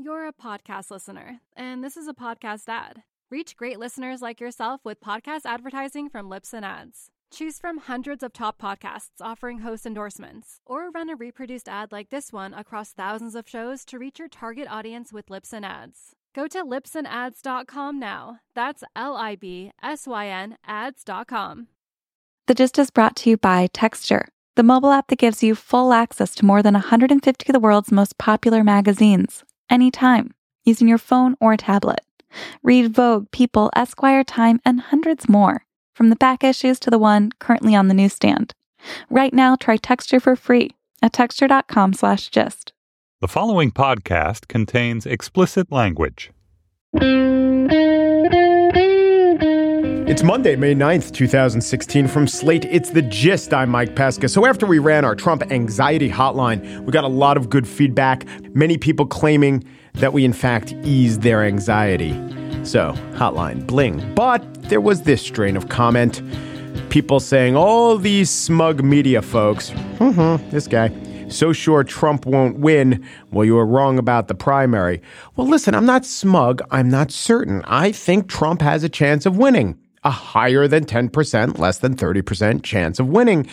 You're a podcast listener, and this is a podcast ad. Reach great listeners like yourself with podcast advertising from Libsyn Ads. Choose from hundreds of top podcasts offering host endorsements, or run a reproduced ad like this one across thousands of shows to reach your target audience with Libsyn Ads. Go to libsynads.com now. That's LIBSYN ads.com. The Gist is brought to you by Texture, the mobile app that gives you full access to more than 150 of the world's most popular magazines, anytime, using your phone or tablet. Read Vogue, People, Esquire, Time, and hundreds more, from the back issues to the one currently on the newsstand. Right now, try Texture for free at texture.com/gist. The following podcast contains explicit language. It's Monday, May 9th, 2016. From Slate, it's The Gist. I'm Mike Pesca. So after we ran our Trump anxiety hotline, we got a lot of good feedback. Many people claiming that we, in fact, eased their anxiety. So, hotline bling. But there was this strain of comment. People saying, all these smug media folks. This guy. So sure Trump won't win. Well, you were wrong about the primary. Well, listen, I'm not smug. I'm not certain. I think Trump has a chance of winning, a higher than 10%, less than 30% chance of winning,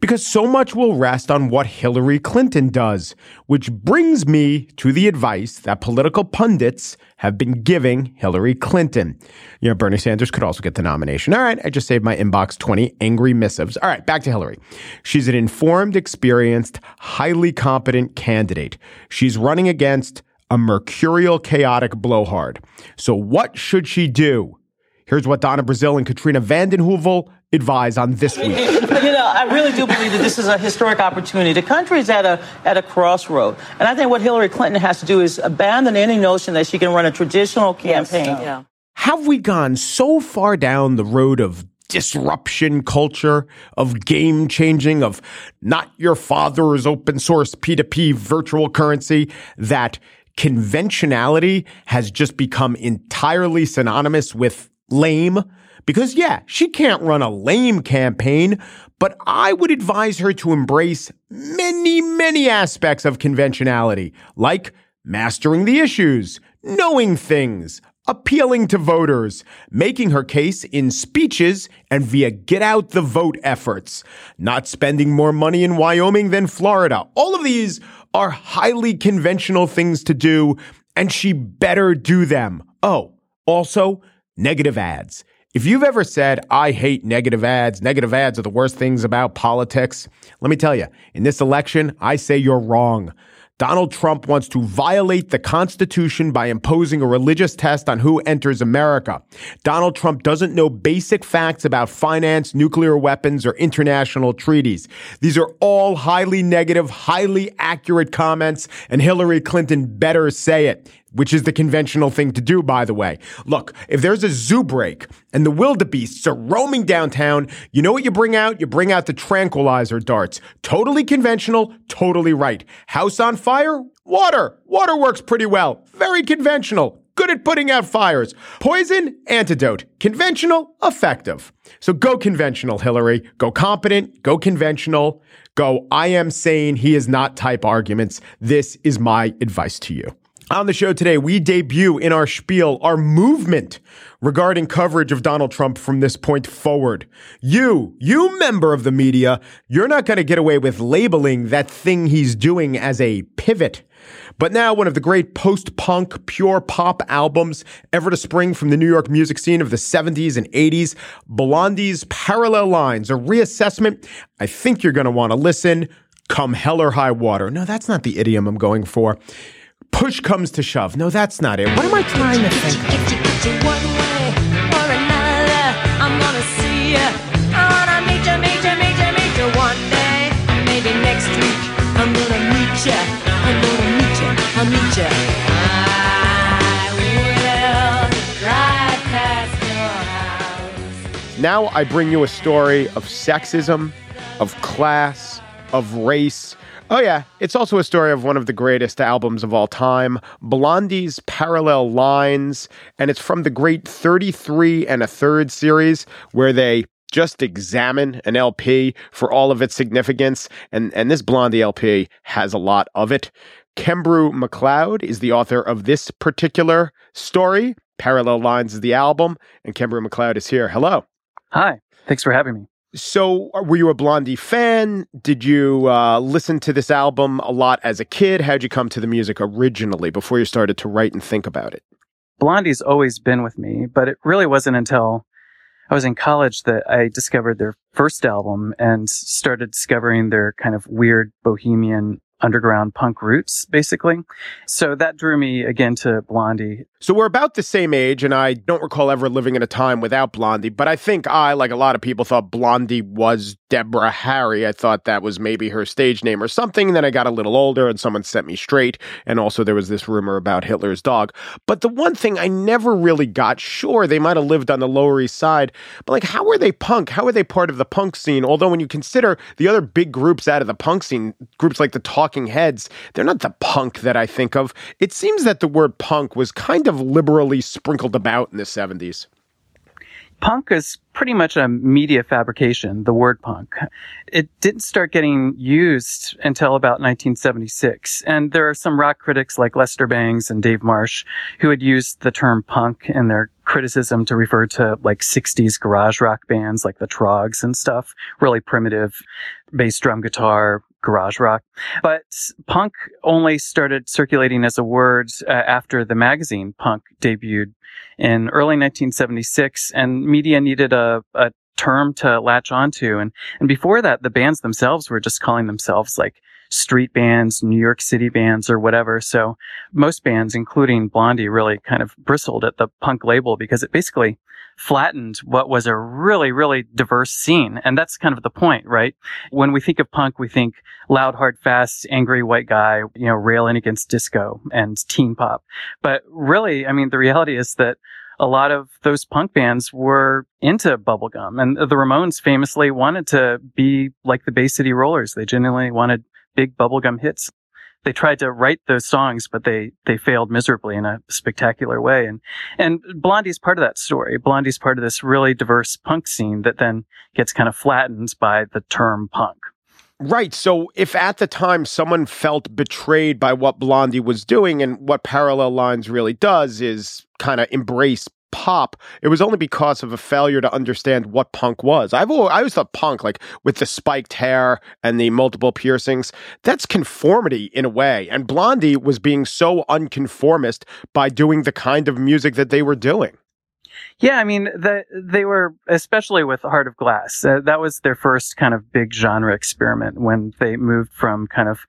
because so much will rest on what Hillary Clinton does, which brings me to the advice that political pundits have been giving Hillary Clinton. You know, Bernie Sanders could also get the nomination. All right, I just saved my inbox 20 angry missives. All right, back to Hillary. She's an informed, experienced, highly competent candidate. She's running against a mercurial, chaotic blowhard. So what should she do? Here's what Donna Brazile and Katrina Vanden Heuvel advise on this week. You know, I really do believe that this is a historic opportunity. The country is at a crossroad. And I think what Hillary Clinton has to do is abandon any notion that she can run a traditional campaign. Yes, yeah. Have we gone so far down the road of disruption culture, of game changing, of not your father's open source P2P virtual currency that conventionality has just become entirely synonymous with lame? Because, yeah, she can't run a lame campaign, but I would advise her to embrace many, many aspects of conventionality, like mastering the issues, knowing things, appealing to voters, making her case in speeches and via get out the vote efforts, not spending more money in Wyoming than Florida. All of these are highly conventional things to do, and she better do them. Oh, also, negative ads. If you've ever said, I hate negative ads are the worst things about politics, let me tell you, in this election, I say you're wrong. Donald Trump wants to violate the Constitution by imposing a religious test on who enters America. Donald Trump doesn't know basic facts about finance, nuclear weapons, or international treaties. These are all highly negative, highly accurate comments, and Hillary Clinton better say it, which is the conventional thing to do, by the way. Look, if there's a zoo break and the wildebeests are roaming downtown, you know what you bring out? You bring out the tranquilizer darts. Totally conventional, totally right. House on fire? Water. Water works pretty well. Very conventional. Good at putting out fires. Poison? Antidote. Conventional? Effective. So go conventional, Hillary. Go competent. Go conventional. Go, I am sane. He is not type arguments. This is my advice to you. On the show today, we debut in our spiel our movement regarding coverage of Donald Trump from this point forward. You member of the media, you're not going to get away with labeling that thing he's doing as a pivot. But now one of the great post-punk, pure pop albums ever to spring from the New York music scene of the 70s and 80s, Blondie's Parallel Lines, a reassessment. I think you're going to want to listen. Come hell or high water. No, that's not the idiom I'm going for. Push comes to shove. No, that's not it. What am I trying to think of? One way or another, I'm gonna see you. I wanna meet you one day. Maybe next week, I'm gonna meet you. I'll meet you. I will drive past your house. Now I bring you a story of sexism, of class, of race. Oh, yeah. It's also a story of one of the greatest albums of all time, Blondie's Parallel Lines. And it's from the great 33 1/3 series, where they just examine an LP for all of its significance. And this Blondie LP has a lot of it. Kembrew McLeod is the author of this particular story. Parallel Lines is the album, and Kembrew McLeod is here. Hello. Hi. Thanks for having me. So were you a Blondie fan? Did you listen to this album a lot as a kid? How'd you come to the music originally before you started to write and think about it? Blondie's always been with me, but it really wasn't until I was in college that I discovered their first album and started discovering their kind of weird bohemian underground punk roots, basically. So that drew me again to Blondie. So we're about the same age, and I don't recall ever living in a time without Blondie, but I think I, like a lot of people, thought Blondie was Deborah Harry. I thought that was maybe her stage name or something. Then I got a little older and someone set me straight. And also there was this rumor about Hitler's dog. But the one thing I never really got sure, they might have lived on the Lower East Side, but like, how were they punk? How were they part of the punk scene? Although when you consider the other big groups out of the punk scene, groups like the Talking Heads, they're not the punk that I think of. It seems that the word punk was kind of liberally sprinkled about in the 70s. Punk is pretty much a media fabrication, the word punk. It didn't start getting used until about 1976. And there are some rock critics like Lester Bangs and Dave Marsh who had used the term punk in their criticism to refer to like 60s garage rock bands like the Troggs and stuff, really primitive bass drum guitar, garage rock. But punk only started circulating as a word after the magazine Punk debuted in early 1976, and media needed a term to latch onto. And before that, the bands themselves were just calling themselves like street bands, New York City bands, or whatever. So most bands, including Blondie, really kind of bristled at the punk label because it basically flattened what was a really, really diverse scene. And that's kind of the point, right? When we think of punk, we think loud, hard, fast, angry white guy, you know, railing against disco and teen pop. But really, I mean, the reality is that a lot of those punk bands were into bubblegum. And the Ramones famously wanted to be like the Bay City Rollers. They genuinely wanted big bubblegum hits. They tried to write those songs, but they failed miserably in a spectacular way. And Blondie's part of that story. Blondie's part of this really diverse punk scene that then gets kind of flattened by the term punk. Right. So if at the time someone felt betrayed by what Blondie was doing, and what Parallel Lines really does is kind of embrace pop, it was only because of a failure to understand what punk was. I always thought punk, like with the spiked hair and the multiple piercings, that's conformity in a way. And Blondie was being so unconformist by doing the kind of music that they were doing. Yeah, I mean, they were, especially with Heart of Glass, that was their first kind of big genre experiment when they moved from kind of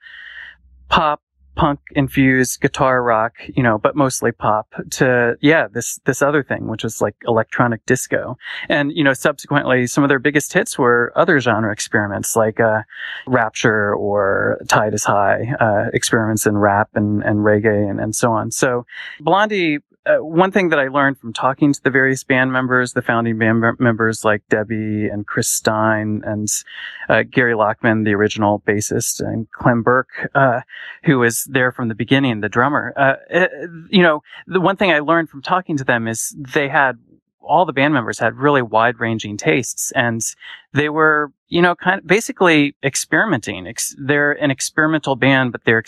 pop, punk-infused guitar rock, you know, but mostly pop, to, yeah, this other thing, which was like electronic disco. And, you know, subsequently, some of their biggest hits were other genre experiments like Rapture or Tide is High, experiments in rap and reggae and so on. So Blondie, one thing that I learned from talking to the various band members, the founding band members like Debbie and Chris Stein and Gary Lachman, the original bassist, and Clem Burke, who was there from the beginning, the drummer. You know, the one thing I learned from talking to them is they had, all the band members had really wide-ranging tastes, and they were, you know, kind of basically experimenting. They're an experimental band, but they're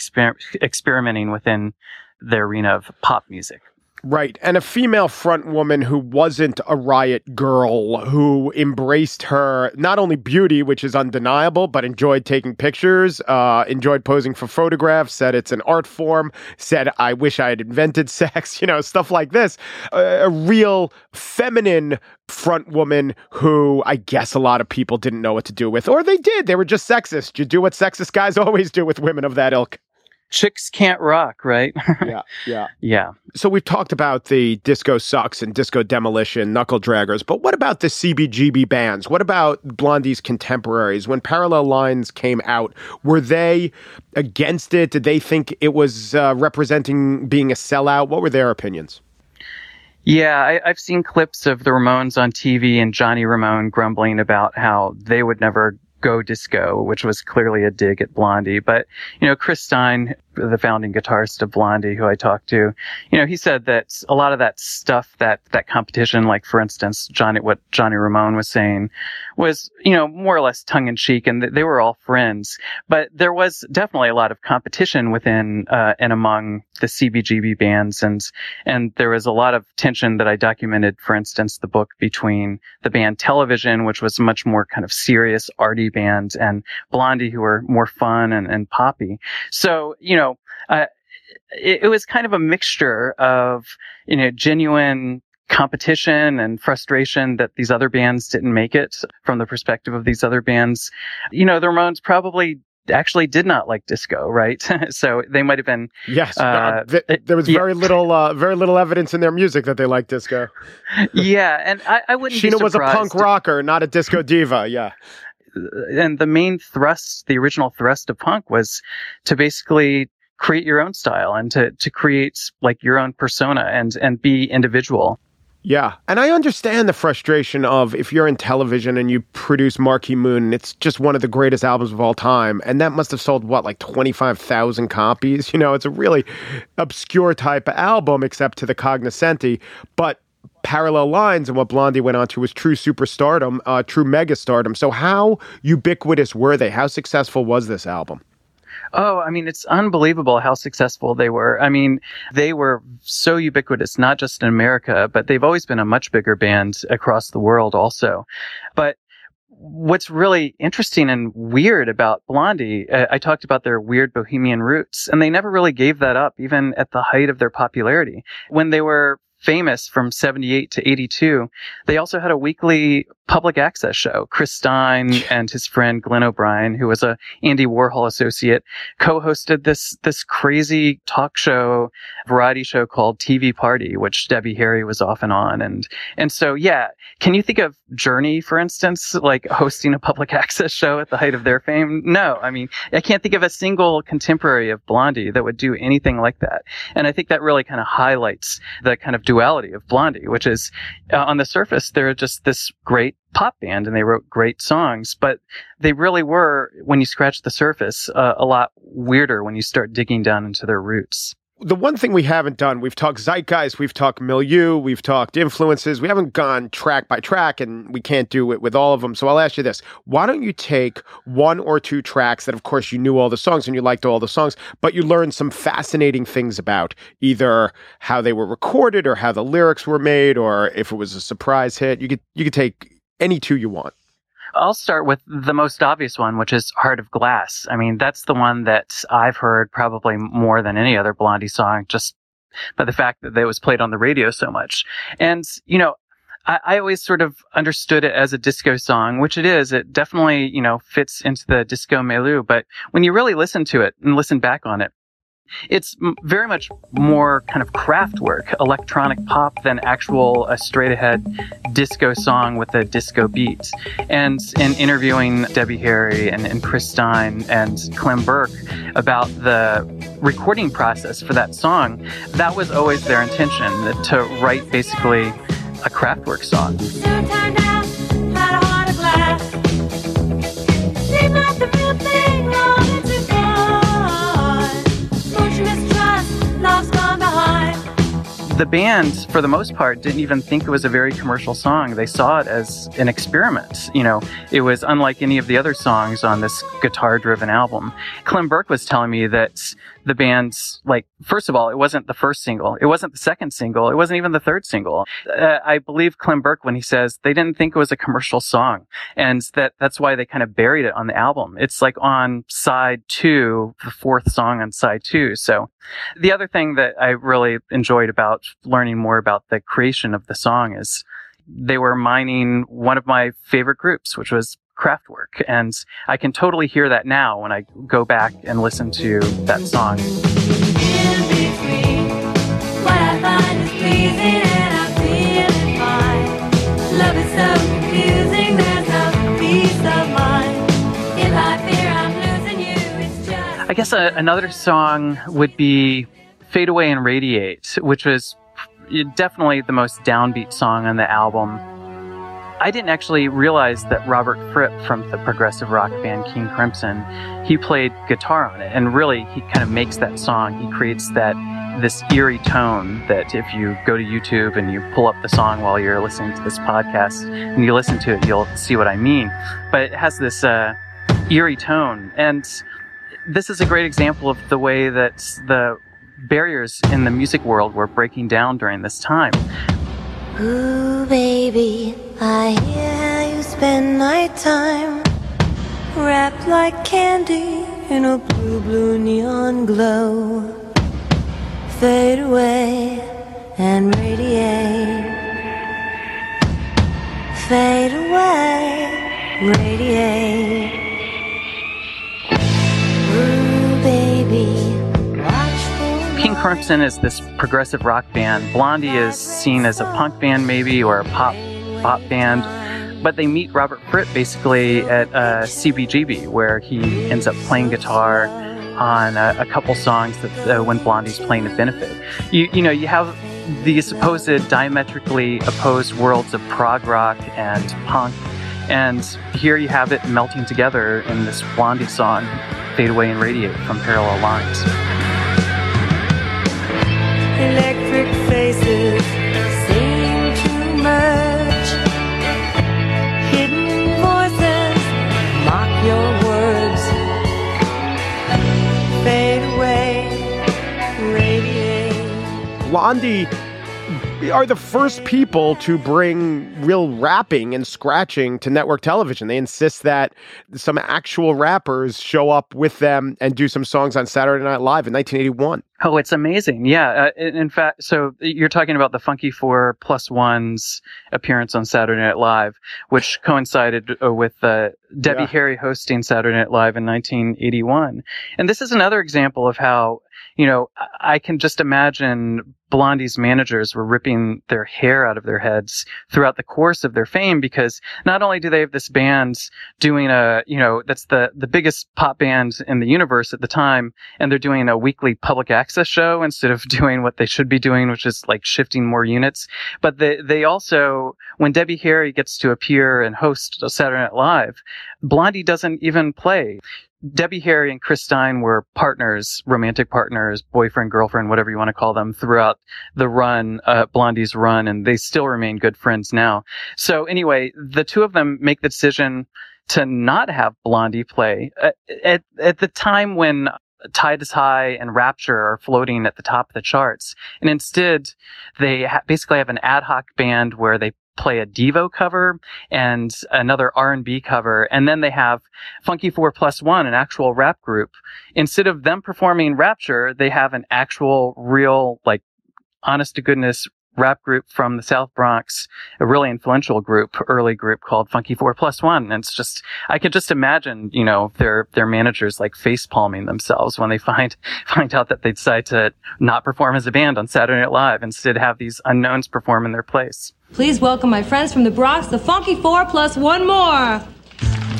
experimenting within the arena of pop music. Right. And a female front woman who wasn't a riot girl, who embraced her not only beauty, which is undeniable, but enjoyed taking pictures, enjoyed posing for photographs, said it's an art form, said, I wish I had invented sex, you know, stuff like this. A real feminine front woman who I guess a lot of people didn't know what to do with, or they did. They were just sexist. You do what sexist guys always do with women of that ilk. Chicks can't rock, right? Yeah. So we've talked about the disco sucks and disco demolition, knuckle draggers, but what about the CBGB bands? What about Blondie's contemporaries? When Parallel Lines came out, were they against it? Did they think it was representing being a sellout? What were their opinions? Yeah, I've seen clips of the Ramones on TV and Johnny Ramone grumbling about how they would never Go Disco, which was clearly a dig at Blondie. But, you know, Chris Stein, the founding guitarist of Blondie, who I talked to, you know, he said that a lot of that stuff, that competition, like, for instance, what Johnny Ramone was saying was, you know, more or less tongue in cheek, and they were all friends. But there was definitely a lot of competition within, and among the CBGB bands. And there was a lot of tension that I documented, for instance, the book, between the band Television, which was much more kind of serious, arty band, and Blondie, who were more fun and poppy. So, you know, it was kind of a mixture of, you know, genuine competition and frustration that these other bands didn't make it from the perspective of these other bands. You know, the Ramones probably actually did not like disco, right? So they might have been... Yes, there was very little evidence in their music that they liked disco. Yeah, and I wouldn't be surprised. Sheena was a punk rocker, not a disco diva, yeah. And the main thrust, the original thrust of punk was to basically create your own style and to create like your own persona and be individual. Yeah. And I understand the frustration of, if you're in Television and you produce Marquee Moon, and it's just one of the greatest albums of all time, and that must have sold, what, like 25,000 copies? You know, it's a really obscure type of album, except to the cognoscenti. But Parallel Lines and what Blondie went on to was true superstardom, true megastardom. So how ubiquitous were they? How successful was this album? Oh, I mean, it's unbelievable how successful they were. I mean, they were so ubiquitous, not just in America, but they've always been a much bigger band across the world also. But what's really interesting and weird about Blondie, I talked about their weird bohemian roots, and they never really gave that up, even at the height of their popularity. When they were famous from 78 to 82, they also had a weekly public access show. Chris Stein and his friend Glenn O'Brien, who was a Andy Warhol associate, co-hosted this crazy talk show, variety show called TV Party, which Debbie Harry was often on. And so, yeah, can you think of Journey, for instance, like hosting a public access show at the height of their fame? No, I mean, I can't think of a single contemporary of Blondie that would do anything like that. And I think that really kind of highlights the kind of duality of Blondie, which is, on the surface, they're just this great pop band and they wrote great songs, but they really were, when you scratch the surface, a lot weirder when you start digging down into their roots. The one thing we haven't done, we've talked zeitgeist, we've talked milieu, we've talked influences, we haven't gone track by track, and we can't do it with all of them. So I'll ask you this. Why don't you take one or two tracks that, of course, you knew all the songs and you liked all the songs, but you learned some fascinating things about either how they were recorded or how the lyrics were made, or if it was a surprise hit. You could take any two you want. I'll start with the most obvious one, which is Heart of Glass. I mean, that's the one that I've heard probably more than any other Blondie song, just by the fact that it was played on the radio so much. And, you know, I always sort of understood it as a disco song, which it is. It definitely, you know, fits into the disco milieu. But when you really listen to it and listen back on it, it's very much more kind of Kraftwerk, electronic pop, than actual a straight-ahead disco song with a disco beat. And in interviewing Debbie Harry and Chris Stein and Clem Burke about the recording process for that song, that was always their intention, to write basically a Kraftwerk song. The band, for the most part, didn't even think it was a very commercial song. They saw it as an experiment. You know, it was unlike any of the other songs on this guitar-driven album. Clem Burke was telling me that the band's, like, first of all, it wasn't the first single. It wasn't the second single. It wasn't even the third single. I believe Clem Burke when he says they didn't think it was a commercial song. And that's why they kind of buried it on the album. It's like on side two, the fourth song on side two. So the other thing that I really enjoyed about learning more about the creation of the song is they were mining one of my favorite groups, which was Kraftwerk. And I can totally hear that now when I go back and listen to that song. I guess another song would be Fade Away and Radiate, which was definitely the most downbeat song on the album. I didn't actually realize that Robert Fripp from the progressive rock band King Crimson, he played guitar on it, and really he kind of makes that song. He creates that this eerie tone that if you go to YouTube and you pull up the song while you're listening to this podcast and you listen to it, you'll see what I mean. But it has this eerie tone, and this is a great example of the way that the barriers in the music world were breaking down during this time. Ooh, baby, I hear how you spend my time wrapped like candy in a blue, blue neon glow. Fade away and radiate. Fade away, radiate. Ooh, baby, watch for King Crimson is this progressive rock band. Blondie is seen as a punk band maybe, or a pop band. But they meet Robert Fripp basically at CBGB, where he ends up playing guitar on a couple songs that when Blondie's playing a benefit. You know, you have the supposed diametrically opposed worlds of prog rock and punk, and here you have it melting together in this Blondie song, Fade Away and Radiate from Parallel Lines. Electric faces seem to merge. Hidden voices mock your words. Blondie are the first people to bring real rapping and scratching to network television. They insist that some actual rappers show up with them and do some songs on Saturday Night Live in 1981. Oh, it's amazing. Yeah. In fact, so you're talking about the Funky Four Plus One's appearance on Saturday Night Live, which coincided with Debbie Harry hosting Saturday Night Live in 1981. And this is another example of how, you know, I can just imagine Blondie's managers were ripping their hair out of their heads throughout the course of their fame, because not only do they have this band doing a, you know, that's the biggest pop band in the universe at the time, and they're doing a weekly public access show instead of doing what they should be doing, which is like shifting more units. But they also, when Debbie Harry gets to appear and host Saturday Night Live, Blondie doesn't even play. Debbie Harry and Chris Stein were partners, romantic partners, boyfriend, girlfriend, whatever you want to call them, throughout the run, Blondie's run, and they still remain good friends now. So anyway, the two of them make the decision to not have Blondie play. At the time when Tide is High and Rapture are floating at the top of the charts, and instead they basically have an ad hoc band where they play a Devo cover and another R&B cover, and then they have Funky 4+1, an actual rap group. Instead of them performing Rapture, they have an actual, real, like, honest-to-goodness rap group from the South Bronx, a really influential group, early group called Funky 4+1. And it's just, I could just imagine, you know, their managers like face palming themselves when they find out that they decide to not perform as a band on Saturday Night Live, instead have these unknowns perform in their place. Please welcome my friends from the Bronx, the Funky 4+1 more.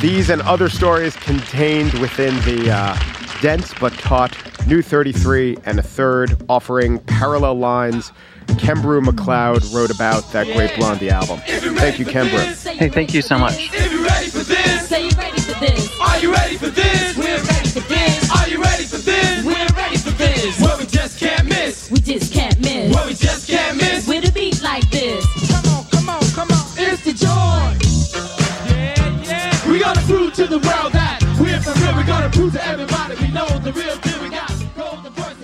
These and other stories contained within the dense but taut New 33 1/3 offering, Parallel Lines. Kembrew McLeod wrote about that great Blondie album. Thank you, Kembrew. Hey, thank you so much. If you're ready for this, say you're ready for this. Are you ready for this? We're ready for this. Are you ready for this? We're ready for this. Well, we just can't miss. We just can't miss. Well, we just can't miss. With a beat like this. Come on, come on, come on. It's the joy. Yeah, yeah. We gotta prove to the world that we're for real. We gotta prove to everybody we know the real deal. We got golden voices.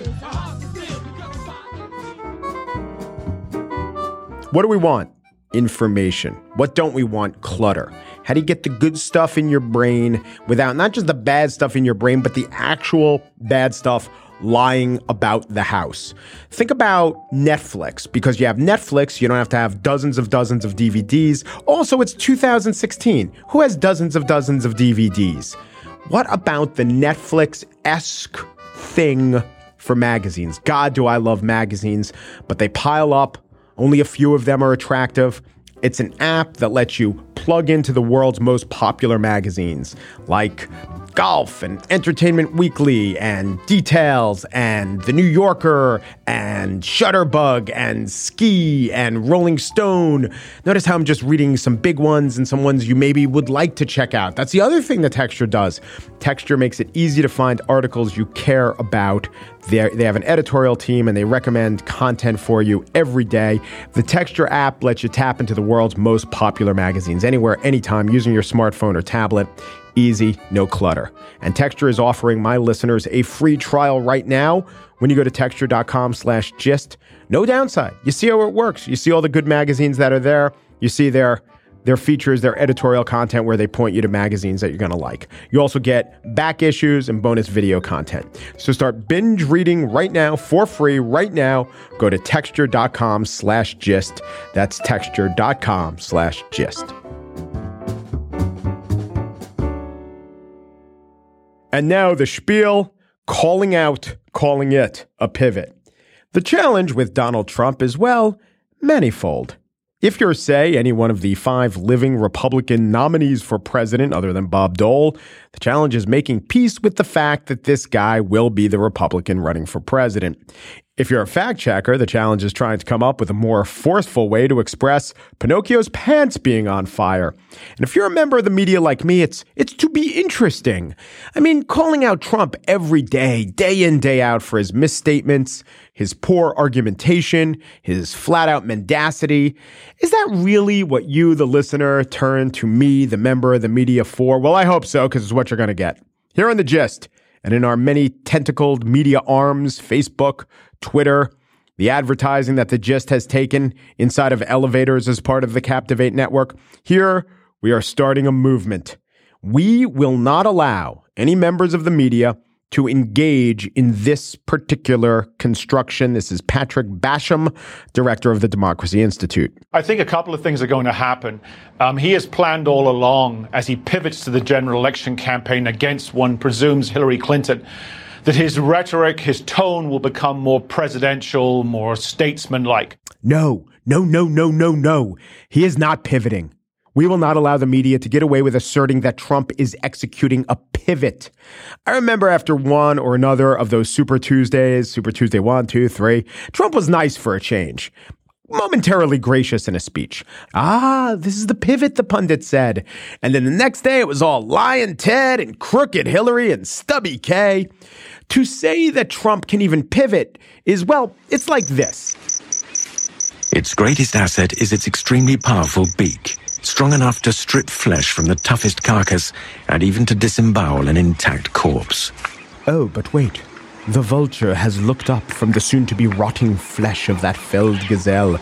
What do we want? Information. What don't we want? Clutter. How do you get the good stuff in your brain without not just the bad stuff in your brain, but the actual bad stuff lying about the house? Think about Netflix. Because you have Netflix, you don't have to have dozens of DVDs. Also, it's 2016. Who has dozens of DVDs? What about the Netflix-esque thing for magazines? God, do I love magazines, but they pile up. Only a few of them are attractive. It's an app that lets you plug into the world's most popular magazines like golf and Entertainment Weekly and Details and The New Yorker and Shutterbug and Ski and Rolling Stone. Notice how I'm just reading some big ones and some ones you maybe would like to check out. That's the other thing that Texture does. Texture makes it easy to find articles you care about. They have an editorial team and they recommend content for you every day. The Texture app lets you tap into the world's most popular magazines anywhere, anytime, using your smartphone or tablet. Easy, no clutter. And Texture is offering my listeners a free trial right now when you go to texture.com/gist. No downside. You see how it works. You see all the good magazines that are there. You see their features, their editorial content where they point you to magazines that you're going to like. You also get back issues and bonus video content. So start binge reading right now for free right now. Go to texture.com/gist. That's texture.com/gist. And now the spiel, calling out, calling it a pivot. The challenge with Donald Trump is, well, manifold. If you're, say, any one of the five living Republican nominees for president other than Bob Dole, the challenge is making peace with the fact that this guy will be the Republican running for president. If you're a fact checker, the challenge is trying to come up with a more forceful way to express Pinocchio's pants being on fire. And if you're a member of the media like me, it's to be interesting. I mean, calling out Trump every day, day in, day out for his misstatements, his poor argumentation, his flat-out mendacity. Is that really what you, the listener, turn to me, the member of the media, for? Well, I hope so, because it's what you're going to get. Here on The Gist, and in our many tentacled media arms, Facebook, Twitter, the advertising that The Gist has taken inside of elevators as part of the Captivate network, here we are starting a movement. We will not allow any members of the media to engage in this particular construction. This is Patrick Basham, director of the Democracy Institute. I think a couple of things are going to happen. He has planned all along, as he pivots to the general election campaign against one presumes Hillary Clinton, that his rhetoric, his tone will become more presidential, more statesman-like. No. He is not pivoting. We will not allow the media to get away with asserting that Trump is executing a pivot. I remember after one or another of those Super Tuesdays, Super Tuesday 1, 2, 3, Trump was nice for a change, momentarily gracious in a speech. Ah, this is the pivot, the pundit said. And then the next day it was all lying Ted and crooked Hillary and stubby Kay. To say that Trump can even pivot is, well, it's like this. Its greatest asset is its extremely powerful beak, strong enough to strip flesh from the toughest carcass and even to disembowel an intact corpse. Oh, but wait. The vulture has looked up from the soon-to-be rotting flesh of that felled gazelle.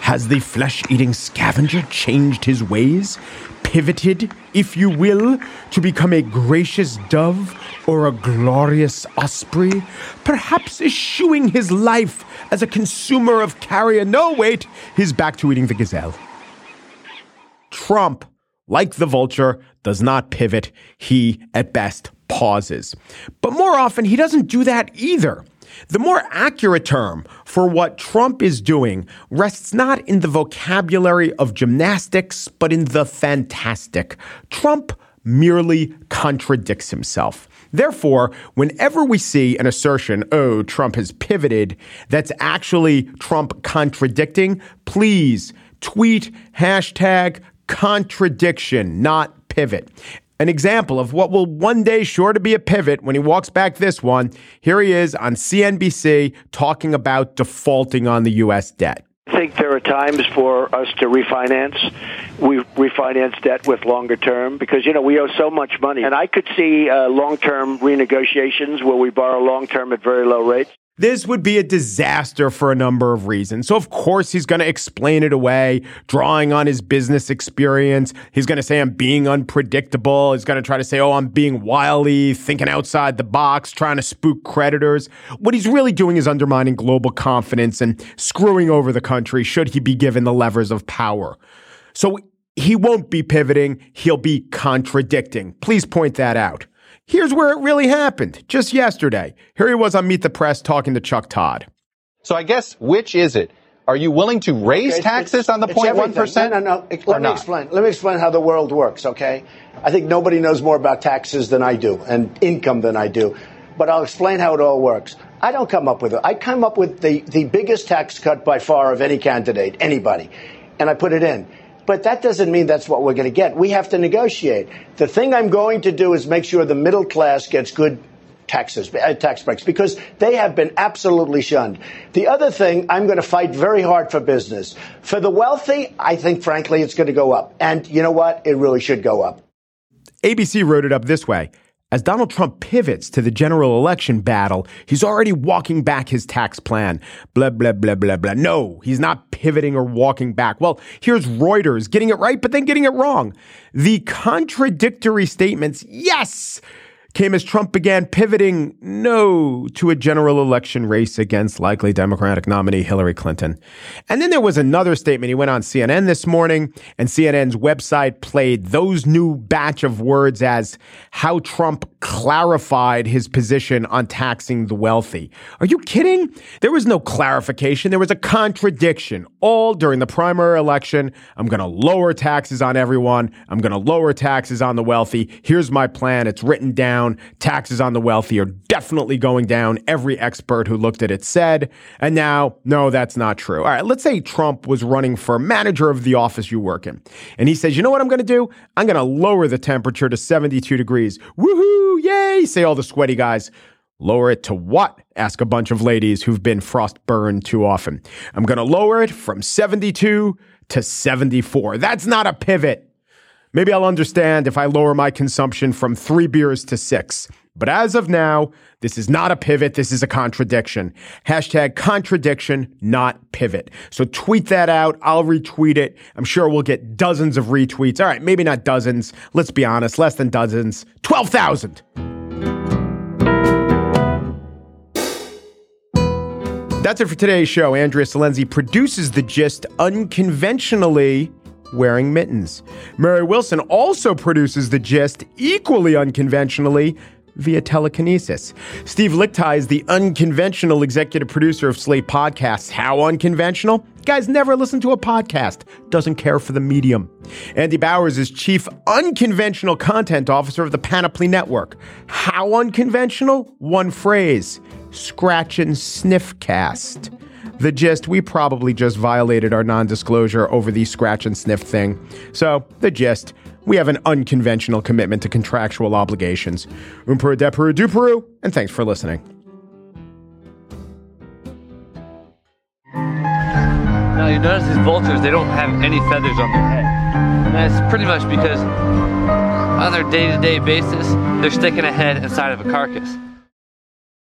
Has the flesh-eating scavenger changed his ways? Pivoted, if you will, to become a gracious dove or a glorious osprey? Perhaps eschewing his life as a consumer of carrion. No, wait, he's back to eating the gazelle. Trump, like the vulture, does not pivot. He, at best, pauses. But more often, he doesn't do that either. The more accurate term for what Trump is doing rests not in the vocabulary of gymnastics, but in the fantastic. Trump merely contradicts himself. Therefore, whenever we see an assertion, oh, Trump has pivoted, that's actually Trump contradicting, please tweet hashtag contradiction, not pivot. An example of what will one day sure to be a pivot when he walks back this one. Here he is on CNBC talking about defaulting on the U.S. debt. I think there are times for us to refinance. We refinance debt with longer term because, you know, we owe so much money. And I could see long-term renegotiations where we borrow long-term at very low rates. This would be a disaster for a number of reasons. So, of course, he's going to explain it away, drawing on his business experience. He's going to say, I'm being unpredictable. He's going to try to say, oh, I'm being wily, thinking outside the box, trying to spook creditors. What he's really doing is undermining global confidence and screwing over the country should he be given the levers of power. So he won't be pivoting. He'll be contradicting. Please point that out. Here's where it really happened, just yesterday. Here he was on Meet the Press talking to Chuck Todd. So I guess, which is it? Are you willing to raise taxes on the 0.1%? No, let me explain. Let me explain how the world works, okay? I think nobody knows more about taxes than I do and income than I do. But I'll explain how it all works. I don't come up with it. I come up with the biggest tax cut by far of any candidate, anybody, and I put it in. But that doesn't mean that's what we're going to get. We have to negotiate. The thing I'm going to do is make sure the middle class gets good taxes, tax breaks, because they have been absolutely shunned. The other thing, I'm going to fight very hard for business. For the wealthy, I think, frankly, it's going to go up. And you know what? It really should go up. ABC wrote it up this way. As Donald Trump pivots to the general election battle, he's already walking back his tax plan. Blah, blah, blah, blah, blah. No, he's not pivoting or walking back. Well, here's Reuters getting it right, but then getting it wrong. The contradictory statements, yes, came as Trump began pivoting no to a general election race against likely Democratic nominee Hillary Clinton. And then there was another statement. He went on CNN this morning, and CNN's website played those new batch of words as how Trump clarified his position on taxing the wealthy. Are you kidding? There was no clarification. There was a contradiction all during the primary election. I'm going to lower taxes on everyone. I'm going to lower taxes on the wealthy. Here's my plan. It's written down. Taxes on the wealthy are definitely going down. Every expert who looked at it said, and now, no, that's not true. All right, let's say Trump was running for manager of the office you work in. And he says, you know what I'm going to do? I'm going to lower the temperature to 72 degrees. Woohoo, yay, say all the sweaty guys. Lower it to what? Ask a bunch of ladies who've been frost burned too often. I'm going to lower it from 72 to 74. That's not a pivot. Maybe I'll understand if I lower my consumption from 3 beers to 6. But as of now, this is not a pivot. This is a contradiction. Hashtag contradiction, not pivot. So tweet that out. I'll retweet it. I'm sure we'll get dozens of retweets. All right, maybe not dozens. Let's be honest, less than dozens. 12,000. That's it for today's show. Andrea Salenzi produces The Gist unconventionally wearing mittens. Mary Wilson also produces The Gist equally unconventionally via telekinesis. Steve Lichtai is the unconventional executive producer of Slate Podcasts. How unconventional? Guy's never listened to a podcast. Doesn't care for the medium. Andy Bowers is chief unconventional content officer of the Panoply Network. How unconventional? One phrase. Scratch and sniff cast. The Gist, we probably just violated our non-disclosure over the scratch and sniff thing. So, The Gist, we have an unconventional commitment to contractual obligations. Oomperu, deperu, duperu, and thanks for listening. Now, you notice these vultures, they don't have any feathers on their head. And that's pretty much because on their day-to-day basis, they're sticking a head inside of a carcass.